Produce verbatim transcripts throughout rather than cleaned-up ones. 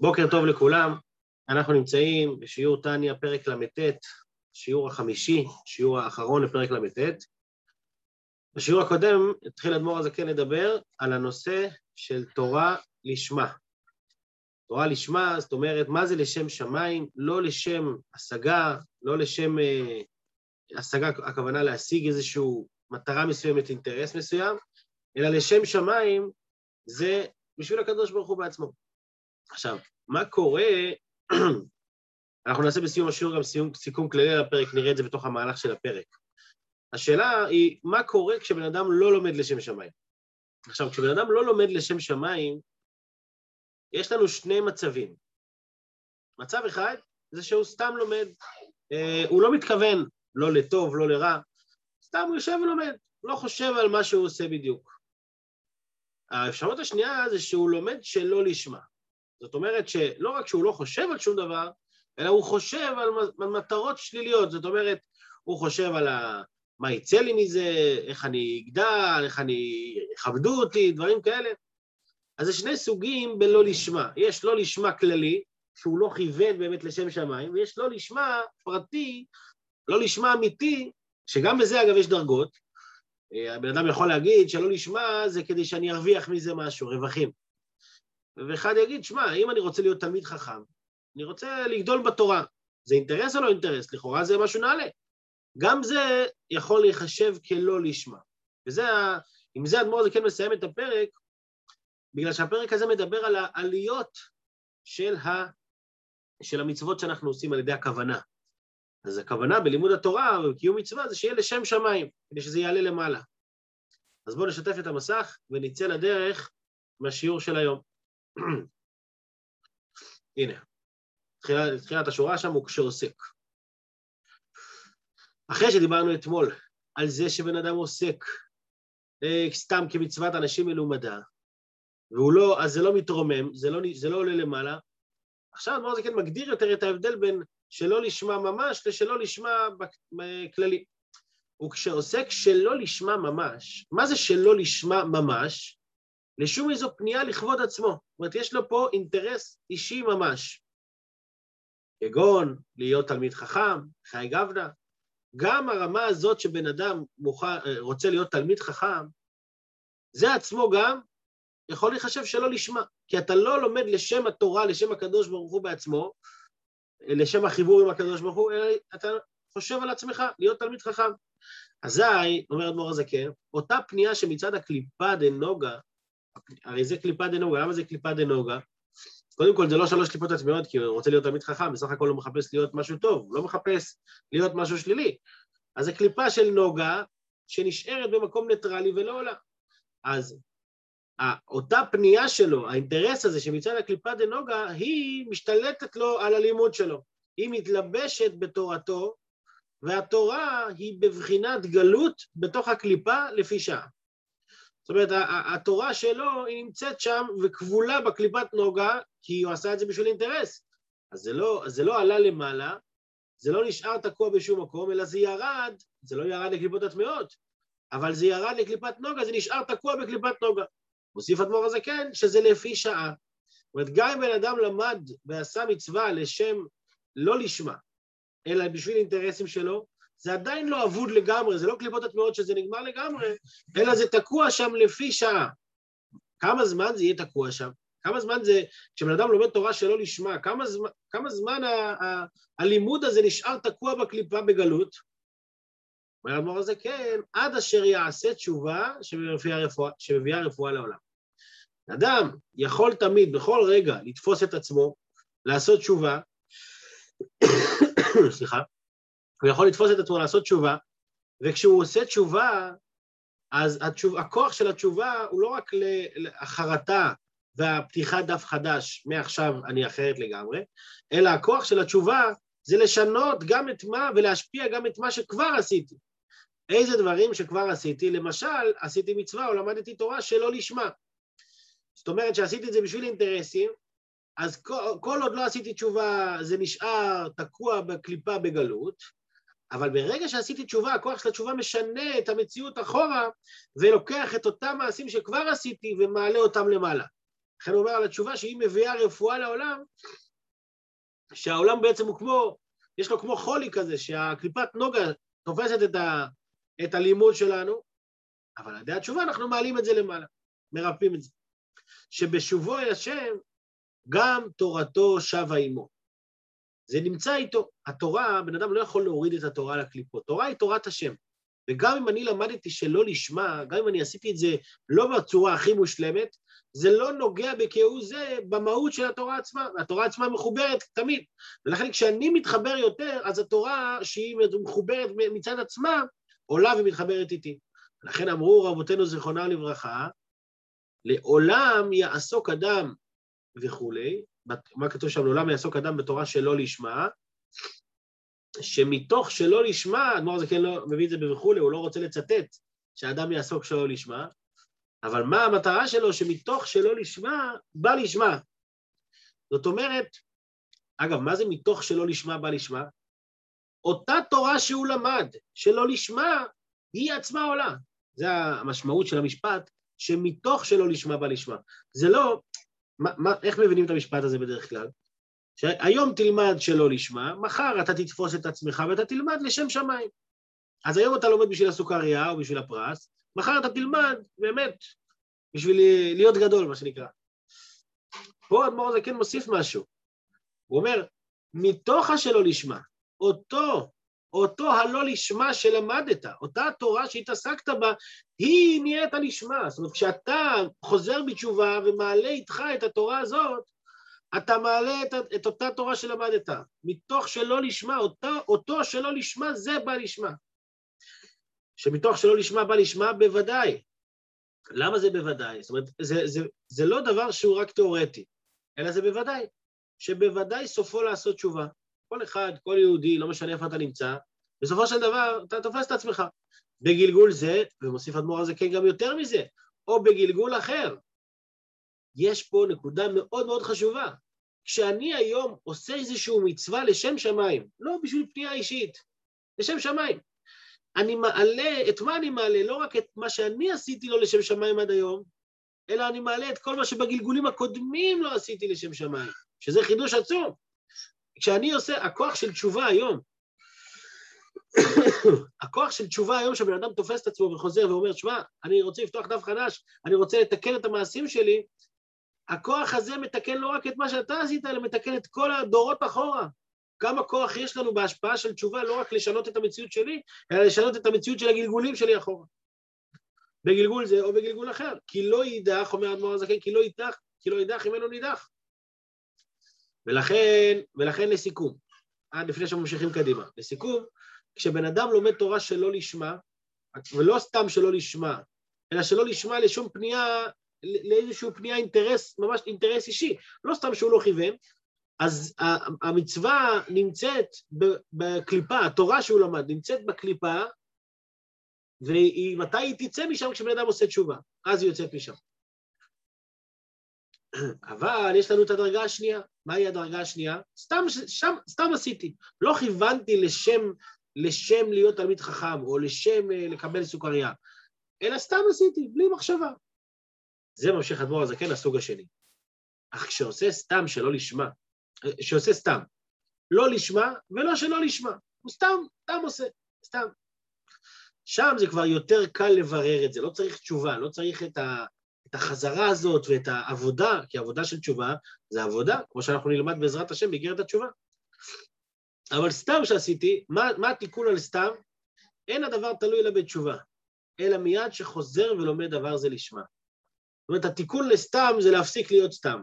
בוקר טוב לכולם, אנחנו נמצאים בשיעור תניה פרק למתת, שיעור החמישי, שיעור האחרון לפרק למתת. בשיעור הקודם התחיל אדמו"ר הזקן לדבר על הנושא של תורה לשמה. תורה לשמה, זאת אומרת, מה זה לשם שמיים? לא לשם השגה, לא לשם אה, השגה, הכוונה להשיג איזושהי מטרה מסוימת, אינטרס מסוים, אלא לשם שמיים זה בשביל הקדוש ברוך הוא בעצמו. עכשיו, מה קורה, אנחנו נעשה בסיום השיעור גם סיום, סיכום כללי על הפרק, נראה את זה בתוך המהלך של הפרק. השאלה היא, מה קורה כשבן אדם לא לומד לשם שמיים? עכשיו, כשבן אדם לא לומד לשם שמיים, יש לנו שני מצבים. מצב אחד, זה שהוא סתם לומד, אה, הוא לא מתכוון, לא לטוב, לא לרע, סתם הוא יושב ולומד, לא חושב על מה שהוא עושה בדיוק. האפשרות השנייה זה שהוא לומד שלא לשמה. זאת אומרת שלא רק שהוא לא חושב על שום דבר, אלא הוא חושב על מטרות שליליות, זאת אומרת, הוא חושב על ה... מה יצא לי מזה, איך אני אגדל, איך אני... יכבדו אותי, דברים כאלה. אז זה שני סוגים בלא לשמה. יש לא לשמה כללי, שהוא לא כיוון באמת לשם שמיים, ויש לא לשמה פרטי, לא לשמה אמיתי, שגם בזה אגב יש דרגות. הבן אדם יכול להגיד שלא לשמה זה כדי שאני ארוויח מזה משהו, רווחים. ואחד יגיד, שמע, אם אני רוצה להיות תלמיד חכם, אני רוצה לגדול בתורה. זה אינטרס או לא אינטרס? לכאורה זה משהו נעלה. גם זה יכול להיחשב כלא לשמה. וזה, עם זה אדמו"ר הזקן מסיים את הפרק, בגלל שהפרק הזה מדבר על העליות של, ה, של המצוות שאנחנו עושים על ידי הכוונה. אז הכוונה בלימוד התורה וקיום מצווה זה שיהיה לשם שמיים, כדי שזה יעלה למעלה. אז בואו נשתף את המסך ונצא לדרך מהשיעור של היום. הנה, תחילת השורה שם הוא כשעוסק. אחרי שדיברנו אתמול על זה שבן אדם עוסק סתם כמצוות אנשים מלומדה, אז זה לא מתרומם, זה לא עולה למעלה, עכשיו אדמו"ר הזקן מגדיר יותר את ההבדל בין שלא לשמה ממש לשלא לשמה בכללי. וכשעוסק שלא לשמה ממש, מה זה שלא לשמה ממש? לשום איזו פנייה לכבוד עצמו. זאת אומרת, יש לו פה אינטרס אישי ממש. כגון, להיות תלמיד חכם, חיי גבנה. גם הרמה הזאת שבן אדם מוכן, רוצה להיות תלמיד חכם, זה עצמו גם יכול להיחשב שלא לשמה. כי אתה לא לומד לשם התורה, לשם הקדוש ברוך הוא בעצמו, לשם החיבור עם הקדוש ברוך הוא, אלא אתה חושב על עצמך, להיות תלמיד חכם. אזי, אומר אדמו"ר הזקן, אותה פנייה שמצד הקליפה דנוגה, הרי זה קליפה דנוגה, למה זה קליפה דנוגה? קודם כל זה לא שלוש קליפות עצמיות, כי הוא רוצה להיות תמיד חכם, בסך הכל הוא מחפש להיות משהו טוב, הוא לא מחפש להיות משהו שלילי. אז זה קליפה של נוגה שנשארת במקום ניטרלי ולא עולה. אז אותה פנייה שלו, האינטרס הזה שמצד הקליפה דנוגה, היא משתלטת לו על הלימוד שלו. היא מתלבשת בתורתו, והתורה היא בבחינת גלות בתוך הקליפה לפי שעה. זאת אומרת, התורה שלו היא נמצאת שם וכבולה בקליפת נוגה, כי הוא עשה את זה בשביל אינטרס. אז זה לא, זה לא עלה למעלה, זה לא נשאר תקוע בשום מקום, אלא זה ירד, זה לא ירד לקליפות הטמאות, אבל זה ירד לקליפת נוגה, זה נשאר תקוע בקליפת נוגה. מוסיף אדמו"ר הזקן, שזה לפי שעה. זאת אומרת, גם אם בן אדם למד ועשה מצווה לשם לא לשמה, אלא בשביל אינטרסים שלו, זה עדיין לא עבוד לגמרי, זה לא קליפות הטמעות שזה נגמר לגמרי, אלא זה תקוע שם לפי שעה. כמה זמן זה יהיה תקוע שם? כמה זמן זה, כשבן אדם לומד תורה שלא לשמה, כמה זמן, כמה זמן ה- ה- הלימוד הזה נשאר תקוע בקליפה בגלות? אומר אדמו"ר הזקן, כן, עד אשר יעשה תשובה שמביאה רפואה, שמביאה רפואה לעולם. אדם יכול תמיד, בכל רגע, לתפוס את עצמו, לעשות תשובה, סליחה, הוא יכול לתפוס את עצמו, לעשות תשובה, וכשהוא עושה תשובה, אז התשוב, הכוח של התשובה הוא לא רק לחרטה והפתיחת דף חדש, מעכשיו אני אחרת לגמרי, אלא הכוח של התשובה זה לשנות גם את מה, ולהשפיע גם את מה שכבר עשיתי. איזה דברים שכבר עשיתי, למשל, עשיתי מצווה או למדתי תורה שלא לשמה. זאת אומרת שעשיתי את זה בשביל אינטרסים, אז כל, כל עוד לא עשיתי תשובה, זה נשאר תקוע בקליפה בגלות, אבל ברגע שעשיתי תשובה, הכוח של התשובה משנה את המציאות אחורה, ולוקח את אותם מעשים שכבר עשיתי, ומעלה אותם למעלה. לכן הוא אומר על התשובה שהיא מביאה רפואה לעולם, שהעולם בעצם הוא כמו, יש לו כמו חולי כזה, שהקליפת נוגה תופסת את, ה, את הלימוד שלנו, אבל על ידי התשובה אנחנו מעלים את זה למעלה, מרפאים את זה. שבשובו אל השם, גם תורתו שווה עמו. זה נמצא איתו, התורה, בן אדם לא יכול להוריד את התורה לקליפות, תורה היא תורת השם, וגם אם אני למדתי שלא לשמה, גם אם אני עשיתי את זה לא בצורה הכי מושלמת, זה לא נוגע בכאו זה במהות של התורה עצמה, התורה עצמה מחוברת תמיד, ולכן כשאני מתחבר יותר, אז התורה שהיא מחוברת מצד עצמה, עולה ומתחברת איתי. לכן אמרו רבותינו זיכרונה לברכה, לעולם יעסוק אדם וכו', מה כתוב שם? לעולם יעסוק אדם בתורה שלא לשמה, שמתוך שלא לשמה, אדמור זה כן לא מביא את זה בבחולה, הוא לא רוצה לצטט שהאדם יעסוק שלא לשמה, אבל מה המטרה שלו? שמתוך שלא לשמה, בא לשמה. זאת אומרת, אגב, מה זה מתוך שלא לשמה, בא לשמה? אותה תורה שהוא למד, שלא לשמה, היא עצמה עולה. זה המשמעות של המשפט, שמתוך שלא לשמה, בא לשמה. זה לא, מה, מה, איך מבינים את המשפט הזה בדרך כלל? שהיום תלמד שלא לשמה, מחר אתה תתפוס את עצמך ואתה תלמד לשם שמיים. אז היום אתה לומד בשביל הסוכריה או בשביל הפרס, מחר אתה תלמד באמת בשביל להיות גדול, מה שנקרא. פה אדמור הזה כן מוסיף משהו. הוא אומר, מתוך השלא לשמה, אותו, אותו הלא לשמה שלמדת, אותה התורה שהתעסקת בה, היא נהיית לשמה. זאת אומרת, כשאתה חוזר בתשובה ומעלה איתך את התורה הזאת, אתה מעלה את, את אותה תורה שלמדת, מתוך שלא לשמה, אותו, אותו שלא לשמה, זה בא לשמה. שמתוך שלא לשמה, בא לשמה, בוודאי. למה זה בוודאי? זאת אומרת, זה, זה, זה לא דבר שהוא רק תיאורטי, אלא זה בוודאי, שבוודאי סופו לעשות תשובה. כל אחד, כל יהודי, לא משנה איפה אתה נמצא, בסופו של דבר, אתה תופס את עצמך. בגלגול זה, ומוסיף אדמור הזה כן גם יותר מזה, או בגלגול אחר, יש פה נקודה מאוד מאוד חשובה. כשאני היום עושה איזשהו מצווה לשם שמיים, לא בשביל פנייה אישית, לשם שמיים, אני מעלה, את מה אני מעלה? לא רק את מה שאני עשיתי לו לשם שמיים עד היום, אלא אני מעלה את כל מה שבגלגולים הקודמים לא עשיתי לשם שמיים, שזה חידוש עצום. כשאני עושה, הכוח של תשובה היום, הכוח של תשובה היום שבן אדם תופס את עצמו וחוזר ואומר, תשמע, אני רוצה לפתוח דף חדש, אני רוצה לתקן את המעשים שלי, הכוח הזה מתקן לא רק את מה שאתה עשית, אלא מתקן את כל הדורות אחורה. כמה כוח יש לנו בהשפעה של תשובה, לא רק לשנות את המציאות שלי, אלא לשנות את המציאות של הגלגולים שלי אחורה. בגלגול זה או בגלגול אחר. כי לא יידח, אומר אדמו"ר הזקן, כי לא יידח, כי לא יידח, אם אינו נידח. ולכן, ולכן לסיכום, עד לפני שממשיכים קדימה, לסיכום, כשבן אדם לומד תורה שלא לשמה, ולא סתם שלא לשמה, אלא שלא לשמה לשום פנייה, לאיזשהו פנייה אינטרס, ממש אינטרס אישי, לא סתם שהוא לא כיוון, אז המצווה נמצאת בקליפה, התורה שהוא למד נמצאת בקליפה, ומתי היא תצא משם? כשבן אדם עושה תשובה, אז היא יוצאת משם. אבל יש לנו את הדרגה השנייה, מהי הדרגה השנייה? סתם, שם, סתם עשיתי, לא כיוונתי לשם, לשם להיות תלמיד חכם, או לשם לקבל סוכריה, אלא סתם עשיתי, בלי מחשבה. זה ממשיך אדמו"ר הזקן, הסוג השני. אך כשעושה סתם שלא לשמה, שעושה סתם, לא לשמה ולא שלא לשמה, הוא סתם, סתם עושה, סתם. שם זה כבר יותר קל לברר את זה, לא צריך תשובה, לא צריך את, ה, את החזרה הזאת ואת העבודה, כי העבודה של תשובה זה עבודה, כמו שאנחנו נלמד בעזרת השם, בגרת התשובה. אבל סתם שעשיתי, מה, מה התיקון על סתם? אין הדבר תלוי אלא בתשובה, אלא מיד שחוזר ולומד דבר זה לשמה. זאת אומרת, התיקון לסתם זה להפסיק להיות סתם.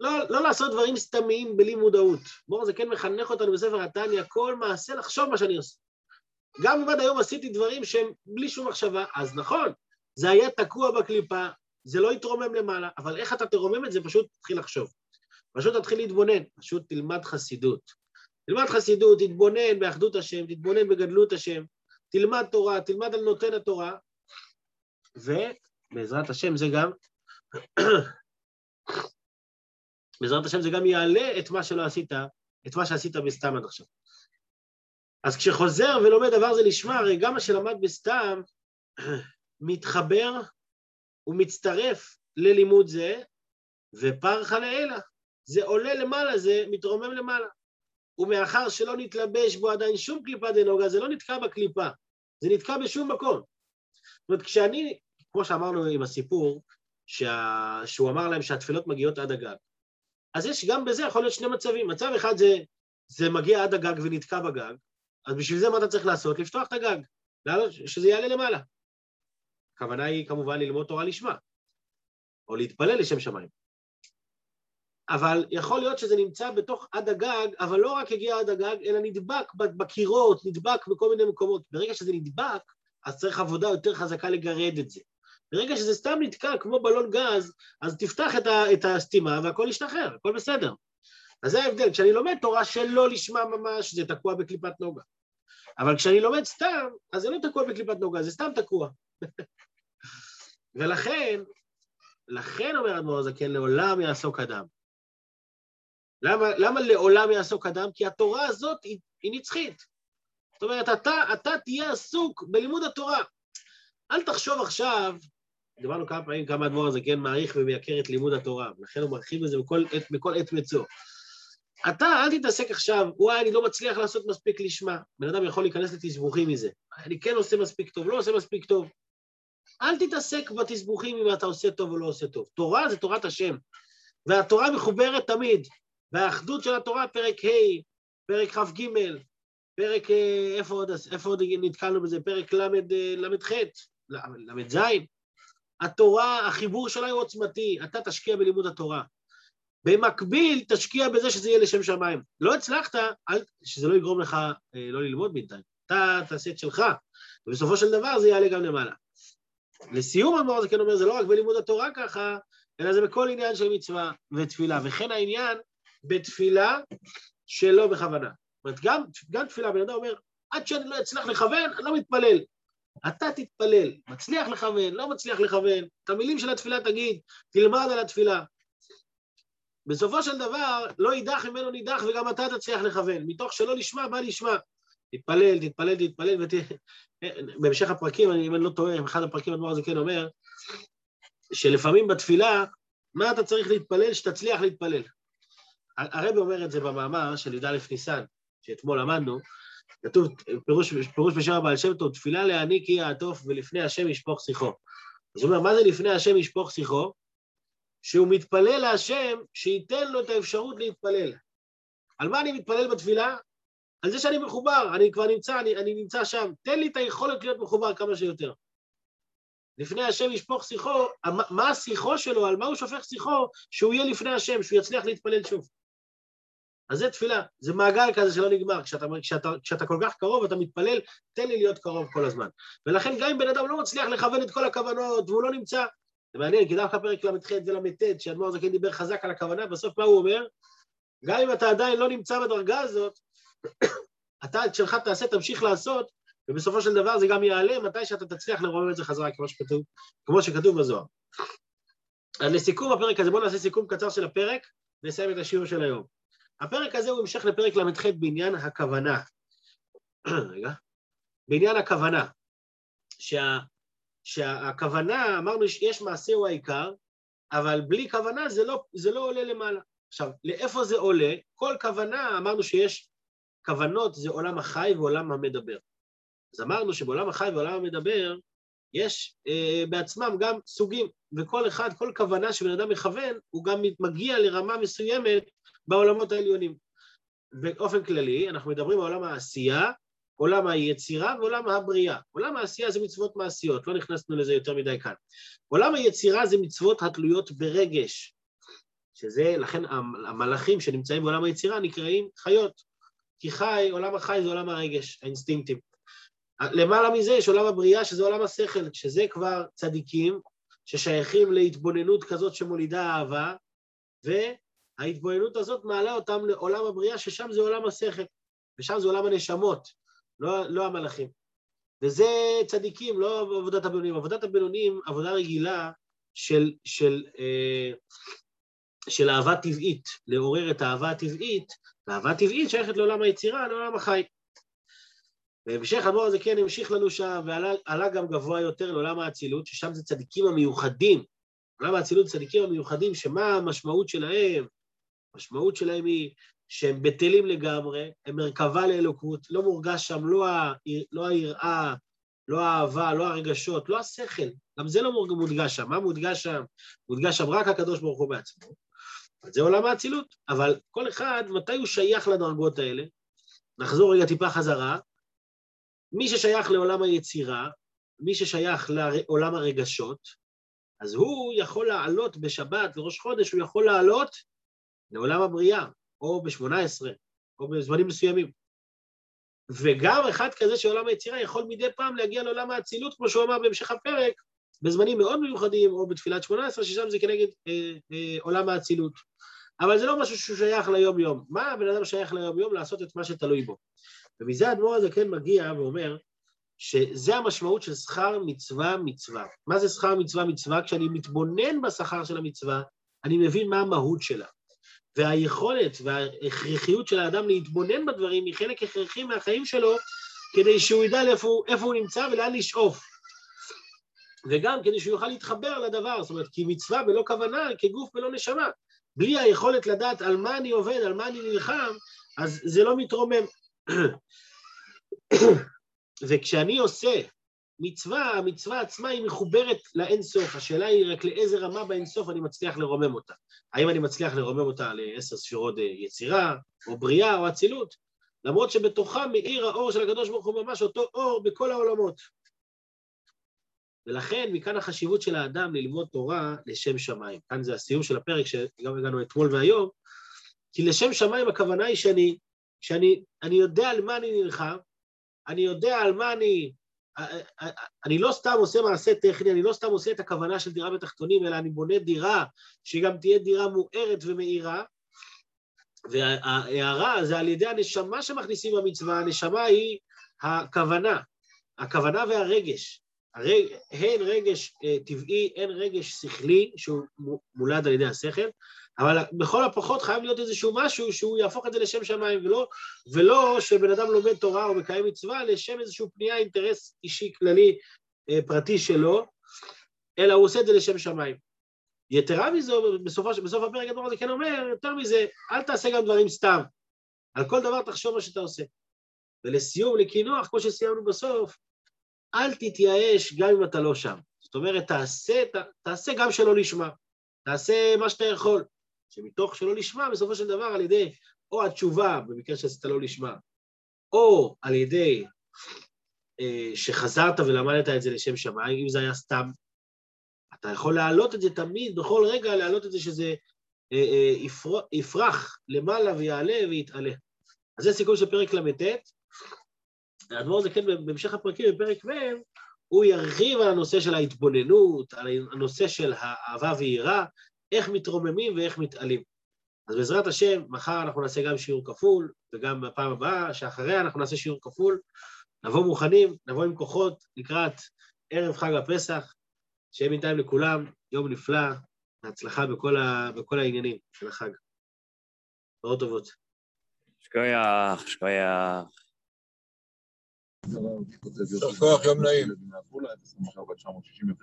לא, לא לעשות דברים סתמיים בלי מודעות. אדמו"ר הזקן כן מחנך אותנו בספר התניא, כל מעשה לחשוב מה שאני עושה. גם אם עד היום עשיתי דברים שהם בלי שום מחשבה, אז נכון, זה היה תקוע בקליפה, זה לא יתרומם למעלה, אבל איך אתה תרומם את זה? פשוט תתחיל לחשוב. פשוט תתחיל להתבונן, פשוט תלמד חסידות. תלמד חסידות, תתבונן באחדות השם, תתבונן בגדלות השם, תלמד תורה, תלמד על נותן התורה, ובעזרת השם זה גם, בעזרת השם זה גם יעלה את מה שלא עשית, את מה שעשית בסתם עד עכשיו. אז כשחוזר ולומד דבר זה לשמה, הרי גם מה שלמד בסתם, מתחבר ומצטרף ללימוד זה, ופרחה לאלה, זה עולה למעלה, זה מתרומם למעלה. ומאחר שלא נתלבש בו עדיין שום קליפה דנוגה, זה לא נתקע בקליפה, זה נתקע בשום מקום. זאת אומרת, כשאני, כמו שאמרנו עם הסיפור, שה... שהוא אמר להם שהתפילות מגיעות עד הגג, אז יש גם בזה יכול להיות שני מצבים, מצב אחד זה, זה מגיע עד הגג ונתקע בגג, אז בשביל זה מה אתה צריך לעשות? לפתוח את הגג, שזה יעלה למעלה. הכוונה היא כמובן ללמוד תורה לשמה, או להתפלל לשם שמיים. אבל יכול להיות שזה נמצא בתוך עד הגג, אבל לא רק הגיע עד הגג, אלא נדבק בקירות, נדבק בכל מיני מקומות. ברגע שזה נדבק, אז צריך עבודה יותר חזקה לגרד את זה. ברגע שזה סתם נתקע כמו בלון גז, אז תפתח את, ה, את הסתימה והכל ישתחרר, הכל בסדר. אז זה ההבדל, כשאני לומד תורה שלא לשמה ממש, זה תקוע בקליפת נוגה. אבל כשאני לומד סתם, אז זה לא תקוע בקליפת נוגה, זה סתם תקוע. ולכן, לכן אומר אדמו"ר הזקן, לעולם יעסוק אדם. למה, למה לעולם יעסוק אדם? כי התורה הזאת היא, היא נצחית. זאת אומרת, אתה, אתה תהיה עסוק בלימוד התורה. אל תחשוב עכשיו, דיברנו כמה פעמים כמה אדמו"ר הזקן מעריך ומייקר את לימוד התורה, ולכן הוא מרחיב את זה בכל עת, בכל עת מצוא. אתה, אל תתעסק עכשיו, וואי, אני לא מצליח לעשות מספיק לשמה. בן אדם יכול להיכנס לתסבוכים מזה. אני כן עושה מספיק טוב, לא עושה מספיק טוב. אל תתעסק בתסבוכים אם אתה עושה טוב או לא עושה טוב. תורה זה תורת השם, והתורה מחוברת תמיד. והאחדות של התורה, פרק ה', פרק ח' ג', פרק, איפה עוד, איפה עוד נתקלנו בזה? פרק למד ח', למד ז'. התורה, החיבור שלה הוא עוצמתי, אתה תשקיע בלימוד התורה. במקביל תשקיע בזה שזה יהיה לשם שמיים. לא הצלחת, אל, שזה לא יגרום לך אה, לא ללמוד בינתיים. אתה תעשה את שלך, ובסופו של דבר זה יעלה גם למעלה. לסיום אדמו"ר הזקן אומר, זה לא רק בלימוד התורה ככה, אלא זה בכל עניין של מצווה ותפילה, וכן העניין בתפילה שלא בכוונה. זאת אומרת, גם, גם תפילה, בן אדם אומר, עד שאני לא אצלח לכוון, אני לא מתפלל. אתה תתפלל, מצליח לכוון, לא מצליח לכוון, את המילים של התפילה תגיד, תלמד על התפילה. בסופו של דבר, לא יידח ממנו נידח, וגם אתה תצליח לכוון. מתוך שלא לשמע, בא לשמע. תתפלל, תתפלל, תתפלל, ות... בהמשך הפרקים, אני, אם אני לא טועה, אחד הפרקים אדמו"ר הזקן אומר, שלפעמים בתפילה, מה אתה צריך להתפלל, שתצליח להתפלל. הרב אומר את זה במאמר של י"א ניסן, שאתמול למדנו, כתוב פירוש, פירוש בשם הבעל שם טוב, תפילה להעניק היא העטוף ולפני השם ישפוך שיחו. זאת אומרת, מה זה לפני השם ישפוך שיחו? שהוא מתפלל להשם, שייתן לו את האפשרות להתפלל. על מה אני מתפלל בתפילה? על זה שאני מחובר, אני כבר נמצא, אני, אני נמצא שם, תן לי את היכולת להיות מחובר כמה שיותר. לפני השם ישפוך שיחו, מה השיחו שלו, על מה הוא שופך שיחו, שהוא יהיה לפני השם, שהוא יצליח להתפלל שוב. אז זה תפילה, זה מעגל כזה שלא נגמר, כשאתה, כשאתה, כשאתה כל כך קרוב, אתה מתפלל, תן לי להיות קרוב כל הזמן. ולכן גם אם בן אדם לא מצליח לכוון את כל הכוונות, והוא לא נמצא, זה מעניין, כי דווקא פרק למ"ח ולמ"ט, שאדמו"ר הזקן דיבר חזק על הכוונה, בסוף מה הוא אומר? גם אם אתה עדיין לא נמצא בדרגה הזאת, אתה את שלך תעשה, תמשיך לעשות, ובסופו של דבר זה גם יעלה, מתי שאתה תצליח לרומם את זה חזרה, כמו שכתוב, כמו שכתוב בזוהר. אז לסיכום הפרק הזה, בואו נעשה סיכום קצר של הפרק, ונסיים את השיעור של היום. הפרק הזה הוא המשך לפרק למ"ח בעניין הכוונה. רגע. בעניין הכוונה. שה, שהכוונה, אמרנו, יש מעשה הוא העיקר, אבל בלי כוונה זה לא, זה לא עולה למעלה. עכשיו, לאיפה זה עולה? כל כוונה, אמרנו שיש כוונות, זה עולם החי ועולם המדבר. אז אמרנו שבעולם החי ועולם המדבר, יש אה, בעצמם גם סוגים, וכל אחד, כל כוונה שבן אדם מכוון, הוא גם מגיע לרמה מסוימת בעולמות העליונים. באופן כללי, אנחנו מדברים על עולם העשייה, עולם היצירה ועולם הבריאה. עולם העשייה זה מצוות מעשיות, לא נכנסנו לזה יותר מדי כאן. עולם היצירה זה מצוות התלויות ברגש, שזה, לכן המלאכים שנמצאים בעולם היצירה נקראים חיות, כי חי, עולם החי זה עולם הרגש, האינסטינקטים. למעלה מזה יש עולם הבריאה, שזה עולם השכל, שזה כבר צדיקים, ששייכים להתבוננות כזאת שמולידה אהבה, וההתבוננות הזאת מעלה אותם לעולם הבריאה, ששם זה עולם השכל, ושם זה עולם הנשמות, לא, לא המלאכים. וזה צדיקים, לא עבודת הבינונים. עבודת הבינונים, עבודה רגילה של, של, אה, של אהבה טבעית, לעורר את האהבה הטבעית, והאהבה הטבעית שייכת לעולם היצירה, לעולם החי. והמשך המור הזה כן המשיך לנו שם, ועלה גם גבוה יותר לעולם האצילות, ששם זה צדיקים המיוחדים, עולם האצילות צדיקים המיוחדים, שמה המשמעות שלהם? המשמעות שלהם היא שהם בטלים לגמרי, הם מרכבה לאלוקות, לא מורגש שם לא, ה... לא היראה, לא האהבה, לא הרגשות, לא השכל, גם זה לא מודגש שם, מה מודגש שם? מודגש שם רק הקדוש ברוך הוא בעצמו, אז זה עולם האצילות, אבל כל אחד מתי הוא שייך לדרגות האלה? נחזור רגע טיפה חזרה, מי ששייך לעולם היצירה, מי ששייך לעולם הרגשות, אז הוא יכול לעלות בשבת, לראש חודש, הוא יכול לעלות לעולם הבריאה, או ב-שמונה עשרה, או בזמנים מסוימים. וגם אחד כזה שעולם היצירה יכול מדי פעם להגיע לעולם האצילות, כמו שהוא אמר בהמשך הפרק, בזמנים מאוד מיוחדים, או בתפילת שמונה עשרה, ששם זה כנגד אה, אה, עולם האצילות. אבל זה לא משהו ששייך ליום יום. מה הבן אדם שייך ליום יום? לעשות את מה שתלוי בו. ומזה האדמו"ר הזה כן מגיע ואומר, שזה המשמעות של שכר מצווה מצווה. מה זה שכר מצווה מצווה? כשאני מתבונן בשכר של המצווה, אני מבין מה המהות שלה. והיכולת וההכרחיות של האדם להתבונן בדברים היא חלק הכרחי מהחיים שלו, כדי שהוא ידע איפה, איפה הוא נמצא ולאן לשאוף. וגם כדי שהוא יוכל להתחבר לדבר, זאת אומרת, כי מצווה בלא כוונה, כגוף בלא נשמה. בלי היכולת לדעת על מה אני עובד, על מה אני נלחם, אז זה לא מתרומם. וכשאני עושה מצווה, המצווה עצמה היא מחוברת לאינסוף, השאלה היא רק לאיזה רמה באינסוף אני מצליח לרומם אותה. האם אני מצליח לרומם אותה לעשר ספירות יצירה, או בריאה, או אצילות, למרות שבתוכה מאיר האור של הקדוש ברוך הוא ממש אותו אור בכל העולמות. ולכן מכאן החשיבות של האדם ללמוד תורה לשם שמיים. כאן זה הסיום של הפרק שגם הגענו אתמול והיום, כי לשם שמיים הכוונה היא שאני, שאני אני יודע על מה אני נלחם, אני יודע על מה אני, אני לא סתם עושה מעשה טכני, אני לא סתם עושה את הכוונה של דירה בתחתונים, אלא אני בונה דירה שגם תהיה דירה מוארת ומאירה, וההערה זה על ידי הנשמה שמכניסים במצווה, הנשמה היא הכוונה, הכוונה והרגש, הרג, הן רגש טבעי, הן רגש שכלי, שהוא מולד על ידי השכל, אבל בכל הפחות חייב להיות איזשהו משהו שהוא יהפוך את זה לשם שמיים, ולא, ולא שבן אדם לומד תורה או מקיים מצווה, לשם איזשהו פנייה, אינטרס אישי כללי פרטי שלו, אלא הוא עושה את זה לשם שמיים. יתרה מזה, בסוף, בסוף הפרק הדבר הזה כן אומר, יותר מזה, אל תעשה גם דברים סתם, על כל דבר תחשוב מה שאתה עושה. ולסיום, לקינוח, כמו שסיימנו בסוף, אל תתייאש גם אם אתה לא שם. זאת אומרת, תעשה, ת, תעשה גם שלא לשמה, תעשה מה שאתה יכול, שמתוך שלא לשמה, בסופו של דבר, על ידי או התשובה, במקרה שעשית לא לשמה, או על ידי אה, שחזרת ולמדת את זה לשם שמיים, אם זה היה סתם, אתה יכול להעלות את זה תמיד, בכל רגע להעלות את זה שזה אה, אה, יפרח, יפרח למעלה ויעלה ויתעלה. אז זה סיכום של פרק למתת, האדמו"ר הזה כן, בהמשך הפרקים, בפרק מהם, הוא ירחיב על הנושא של ההתבוננות, על הנושא של האהבה והיראה, איך מתרוממים ואיך מתעלים. אז בעזרת השם, מחר אנחנו נעשה גם שיעור כפול, וגם בפעם הבאה, שאחריה אנחנו נעשה שיעור כפול, נבוא מוכנים, נבוא עם כוחות, לקראת ערב חג הפסח, שיהיה בינתיים לכולם, יום נפלא, והצלחה בכל, ה... בכל העניינים של החג. מאוד טובות. שכוייח, שכוייח. סוף כוח, יום נעים.